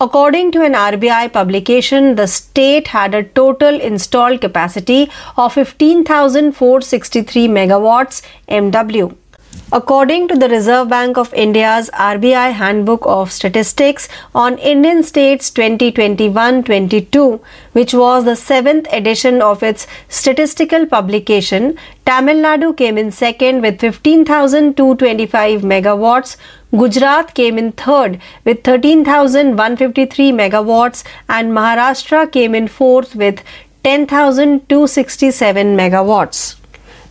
According to an RBI publication, the state had a total installed capacity of 15,463 megawatts (MW). According to the Reserve Bank of India's RBI Handbook of Statistics on Indian States 2021-22, which was the 7th edition of its statistical publication, Tamil Nadu came in second with 15,225 megawatts. Gujarat came in third with 13,153 megawatts, and Maharashtra came in fourth with 10,267 megawatts.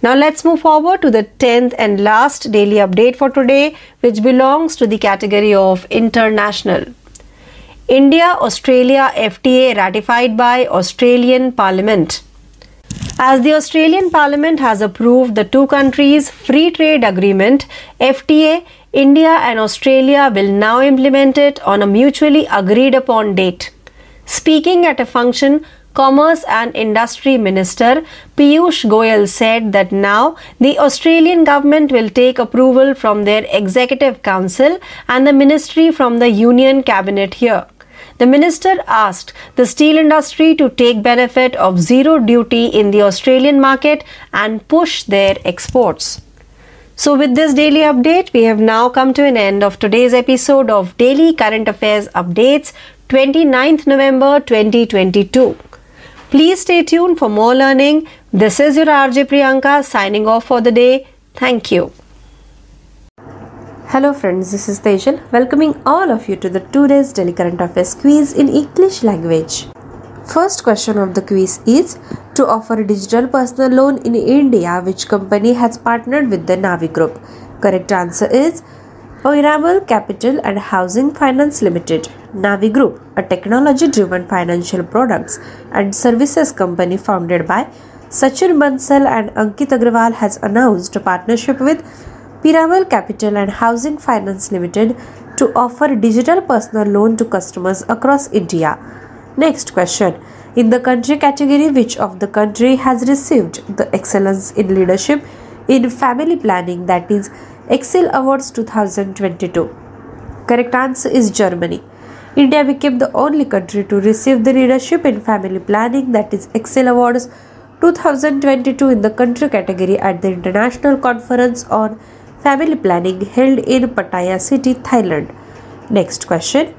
Now let's move forward to the 10th and last daily update for today, which belongs to the category of international. India Australia FTA ratified by Australian Parliament. As the Australian Parliament has approved the two countries' free trade agreement FTA, India and Australia will now implement it on a mutually agreed upon date. Speaking at a function, Commerce and Industry Minister Piyush Goyal said that now the Australian government will take approval from their Executive Council and the ministry from the Union Cabinet here. The minister asked the steel industry to take benefit of zero duty in the Australian market and push their exports. So with this daily update, we have now come to an end of today's episode of Daily Current Affairs Updates, 29th November 2022. Please stay tuned for more learning. This is your RJ Priyanka signing off for the day. Thank you. Hello friends, this is Tejal welcoming all of you to the today's Daily Current Affairs quiz in English language. First question of the quiz is, to offer digital personal loan in India, which company has partnered with the Navi Group? Correct answer is Piramal Capital and Housing Finance Limited. Navi Group, a technology-driven financial products and services company founded by Sachin Bansal and Ankit Agrawal, has announced a partnership with Piramal Capital and Housing Finance Limited to offer digital personal loan to customers across India. Next question. In the country category, which of the country has received the Excellence in Leadership in Family Planning, that is Excel Awards 2022? Correct answer is Germany. India became the only country to receive the Leadership in Family Planning, that is Excel Awards 2022, in the country category at the International Conference on Family Planning held in Pattaya City, Thailand. Next question.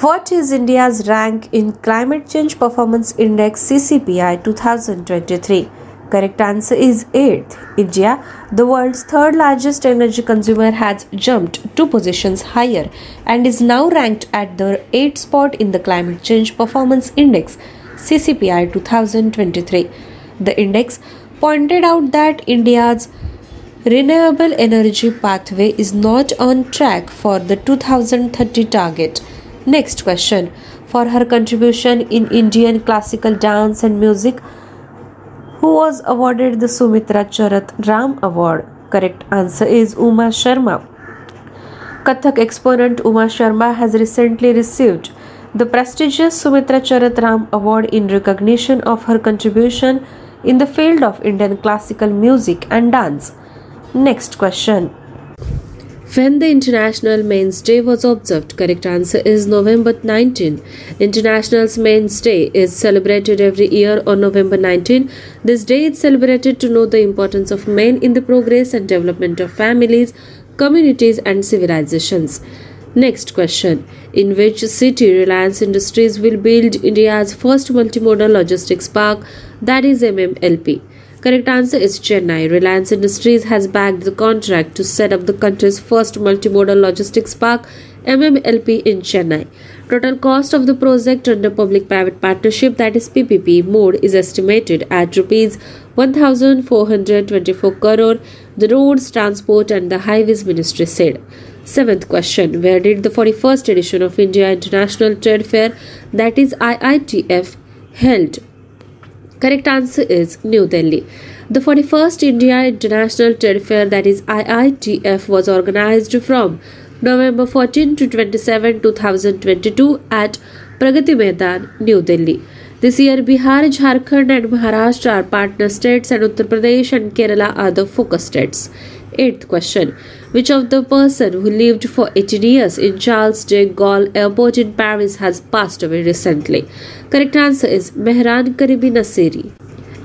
What is India's rank in Climate Change Performance Index CCPI 2023? Correct answer is 8th. India, the world's third largest energy consumer, has jumped 2 positions higher and is now ranked at the 8th spot in the Climate Change Performance Index CCPI 2023. The index pointed out that India's renewable energy pathway is not on track for the 2030 target. Next question. For her contribution in Indian classical dance and music, who was awarded the Sumitra Charath Ram Award? Correct answer is Uma Sharma. Kathak exponent Uma Sharma has recently received the prestigious Sumitra Charath Ram Award in recognition of her contribution in the field of Indian classical music and dance. Next question. When the International Men's Day was observed? Correct answer is November 19. International Men's Day is celebrated every year on November 19. This day is celebrated to know the importance of men in the progress and development of families, communities and civilizations. Next question. In which city Reliance Industries will build India's first multimodal logistics park, that is MMLP? Correct answer is Chennai. Reliance Industries has bagged the contract to set up the country's first multimodal logistics park, MMLP, in Chennai. Total cost of the project under public-private partnership, that is PPP mode, is estimated at Rs 1,424 crore, the Roads, Transport and the Highways Ministry said. Seventh question. Where did the 41st edition of India International Trade Fair, that is IITF, held? Correct answer is New Delhi. The 41st India International Trade Fair, that is IITF, was organized from November 14 to 27, 2022 at Pragati Maidan, New Delhi. This year, Bihar, Jharkhand and Maharashtra are partner states and Uttar Pradesh and Kerala are the focus states. Eighth question. Which of the person who lived for 18 years in Charles de Gaulle Airport in Paris has passed away recently? Correct answer is Meहरान Karimi Nasseri.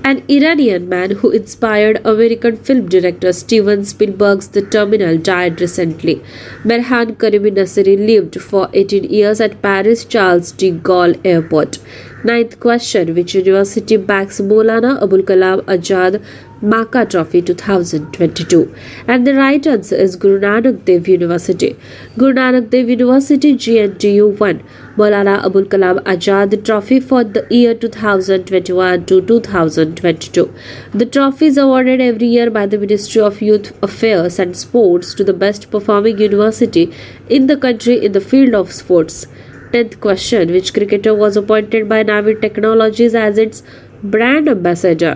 An Iranian man who inspired American film director Steven Spielberg's The Terminal died recently. Meहरान Karimi Nasseri lived for 18 years at Paris Charles de Gaulle Airport. Ninth question. Which university backs Maulana Abul Kalam Azad Maka Trophy 2022? And the right answer is Guru Nanak Dev University. Guru Nanak Dev University GNTU won Maulana Abul Kalam Azad Trophy for the year 2021 to 2022. The trophy is awarded every year by the Ministry of Youth Affairs and Sports to the best performing university in the country in the field of sports. 10th question. Which cricketer was appointed by Navid Technologies as its brand ambassador?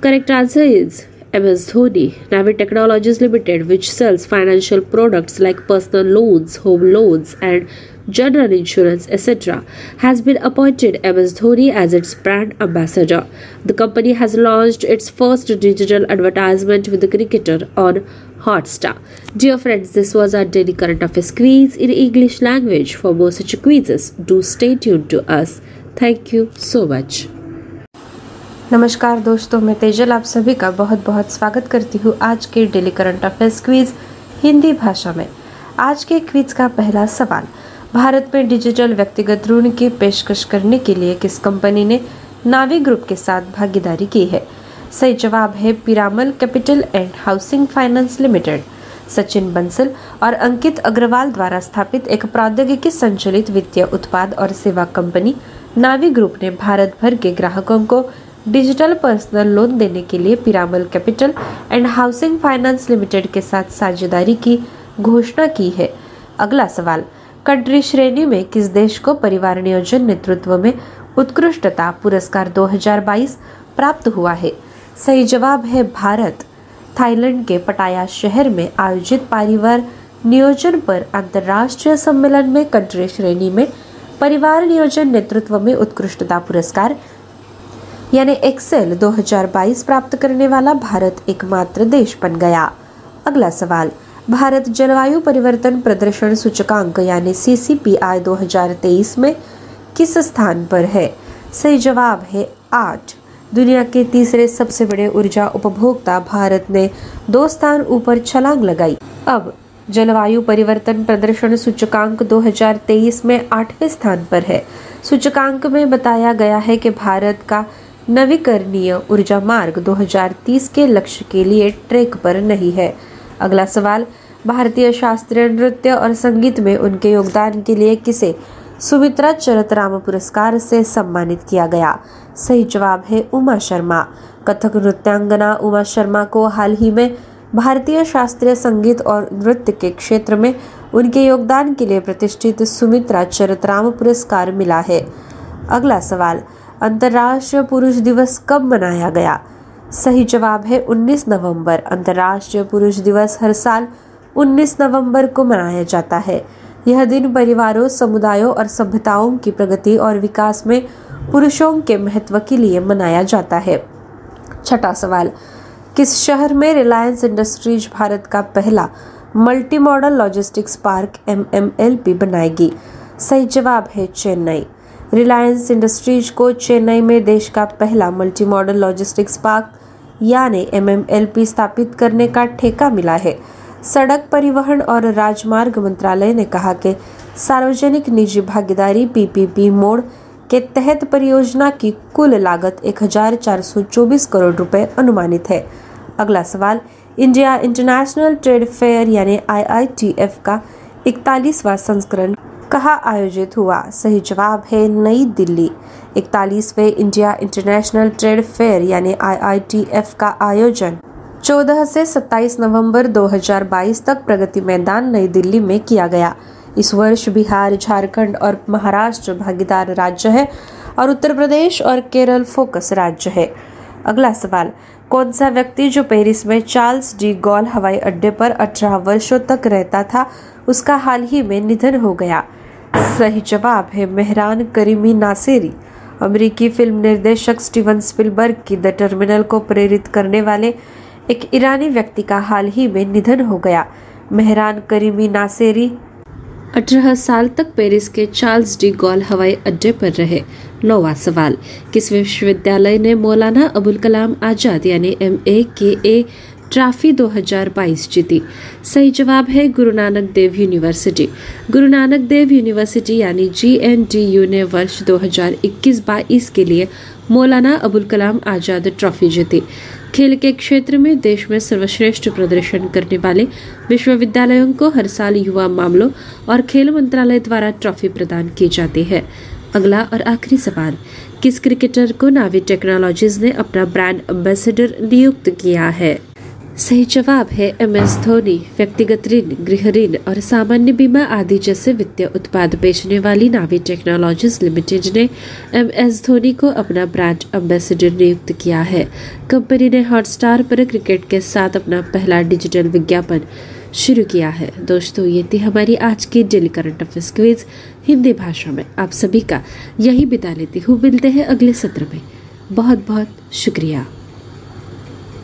Correct answer is M S Dhoni. Navid Technologies Limited, which sells financial products like personal loans, home loans, and general insurance, etc., has been appointed MS Dhoni as its brand ambassador. The company has launched its first digital advertisement with the cricketer on Hotstar. Dear friends, this was our daily current affairs quiz in English language. For more such quizzes, do stay tuned to us. Thank you so much. नमस्कार दोस्तों, मैं तेजल आप सभी का बहुत बहुत स्वागत करती हूँ आज के daily current affairs quiz Hindi भाषा में. आज के क्विज का पहला सवाल, भारत में डिजिटल व्यक्तिगत ऋण की पेशकश करने के लिए किस कंपनी ने नावी ग्रुप के साथ भागीदारी की है? सही जवाब है Piramal capital and housing finance limited. Sachin Bansal और अंकित अग्रवाल द्वारा स्थापित एक प्रौद्योगिकी संचालित वित्तीय उत्पाद और सेवा कंपनी नावी ग्रुप ने भारत भर के ग्राहकों को डिजिटल पर्सनल लोन देने के लिए Piramal capital and housing finance limited के साथ साझेदारी की घोषणा की है. अगला सवाल, कंट्री श्रेणी में किस देश को परिवार नियोजन नेतृत्व में उत्कृष्टता पुरस्कार 2022 प्राप्त हुआ है? सही जवाब है भारत. थाईलैंड के पटाया शहर में आयोजित परिवार नियोजन पर अंतर्राष्ट्रीय सम्मेलन में कंट्री श्रेणी में परिवार नियोजन नेतृत्व में उत्कृष्टता पुरस्कार यानी एक्सेल 2022 प्राप्त करने वाला भारत एकमात्र देश बन गया. अगला सवाल, भारत जलवायु परिवर्तन प्रदर्शन सूचकांक यानी CCPI 2023 में किस स्थान पर है? सही जवाब है 8. दुनिया के तीसरे सबसे बड़े ऊर्जा उपभोक्ता भारत ने 2 स्थान ऊपर छलांग लगाई. अब जलवायु परिवर्तन प्रदर्शन सूचकांक 2023 में 8वें स्थान पर है. सूचकांक में बताया गया है कि भारत का नवीकरणीय ऊर्जा मार्ग 2030 के लक्ष्य के लिए ट्रैक पर नहीं है. अगला सवाल, भारतीय शास्त्रीय नृत्य और संगीत में उनके योगदान के लिए किसे सुमित्रा चरतराम पुरस्कार से सम्मानित किया गया? सही जवाब है उमा शर्मा. कथक नृत्यांगना उमा शर्मा को हाल ही में भारतीय शास्त्रीय संगीत और नृत्य के क्षेत्र में उनके योगदान के लिए प्रतिष्ठित सुमित्रा चरतराम पुरस्कार मिला है. अगला सवाल, अंतर्राष्ट्रीय पुरुष दिवस कब मनाया गया? सही जवाब है 19 नवंबर. अंतर्राष्ट्रीय पुरुष दिवस हर साल 19 नवंबर को मनाया जाता है. यह दिन परिवारों, समुदायों और सभ्यताओं की प्रगति और विकास में पुरुषों के महत्व के लिए मनाया जाता है. छठा सवाल, किस शहर में रिलायंस इंडस्ट्रीज भारत का पहला multi model logistics park MMLP बनाएगी? सही जवाब है चेन्नई. रिलायंस इंडस्ट्रीज को चेन्नई में देश का पहला मल्टी मॉडल लॉजिस्टिक्स पार्क यानी MMLP स्थापित करने का ठेका मिला है. सड़क परिवहन और राजमार्ग मंत्रालय ने कहा कि सार्वजनिक निजी भागीदारी PPP मोड के तहत परियोजना की कुल लागत 1424 करोड़ रुपए अनुमानित है. अगला सवाल, इंडिया इंटरनेशनल ट्रेड फेयर यानी IITF का 41वां संस्करण कहाँ आयोजित हुआ? सही जवाब है नई दिल्ली. 41वें इंडिया इंटरनेशनल ट्रेड फेयर यानी IITF का आयोजन 14 से 27 नवंबर 2022 तक प्रगति मैदान नई दिल्ली में किया गया. इस वर्ष बिहार, झारखंड और महाराष्ट्र भागीदार राज्य है और उत्तर प्रदेश और केरल फोकस राज्य है. अगला सवाल, कौन सा व्यक्ति जो पेरिस में चार्ल्स डी गॉल हवाई अड्डे पर 18 वर्षों तक रहता था उसका हाल ही में निधन हो गया? सही जवाब है मेहरान करीमी नासेरी. अमेरिकी फिल्म निर्देशक स्टीवन स्पीलबर्ग की द टर्मिनल को प्रेरित करने वाले एक ईरानी व्यक्ति का हाल ही में निधन हो गया. मेहरान करीमी नासेरी 18 साल तक पेरिस के चार्ल्स डी गॉल हवाई अड्डे पर रहे. 9वां सवाल, किस विश्वविद्यालय ने मौलाना अबुल कलाम आजाद यानी MAKA ट्रॉफी 2022 जीती? सही जवाब है गुरु नानक देव यूनिवर्सिटी. गुरु नानक देव यूनिवर्सिटी यानी GNDU ने वर्ष 2021-22 के लिए मौलाना अबुल कलाम आजाद ट्रॉफी जीती. खेल के क्षेत्र में देश में सर्वश्रेष्ठ प्रदर्शन करने वाले विश्वविद्यालयों को हर साल युवा मामलों और खेल मंत्रालय द्वारा ट्रॉफी प्रदान की जाती है. अगला और आखिरी सवाल, किस क्रिकेटर को नावी टेक्नोलॉजीज ने अपना ब्रांड एम्बेसडर नियुक्त किया है? सही जवाब है MS धोनी। व्यक्तिगत ऋण, गृह ऋण और सामान्य बीमा आदि जैसे वित्तीय उत्पाद बेचने वाली नावी टेक्नोलॉजीज लिमिटेड ने MS धोनी को अपना ब्रांड एम्बेसडर नियुक्त किया है। कंपनी ने हॉटस्टार पर क्रिकेट के साथ अपना पहला डिजिटल विज्ञापन शुरू किया है। दोस्तों, ये थी हमारी आज की daily current affairs quiz Hindi भाषा में। आप सभी का यही बिता लेती हूँ। मिलते हैं अगले सत्र में। बहुत बहुत शुक्रिया।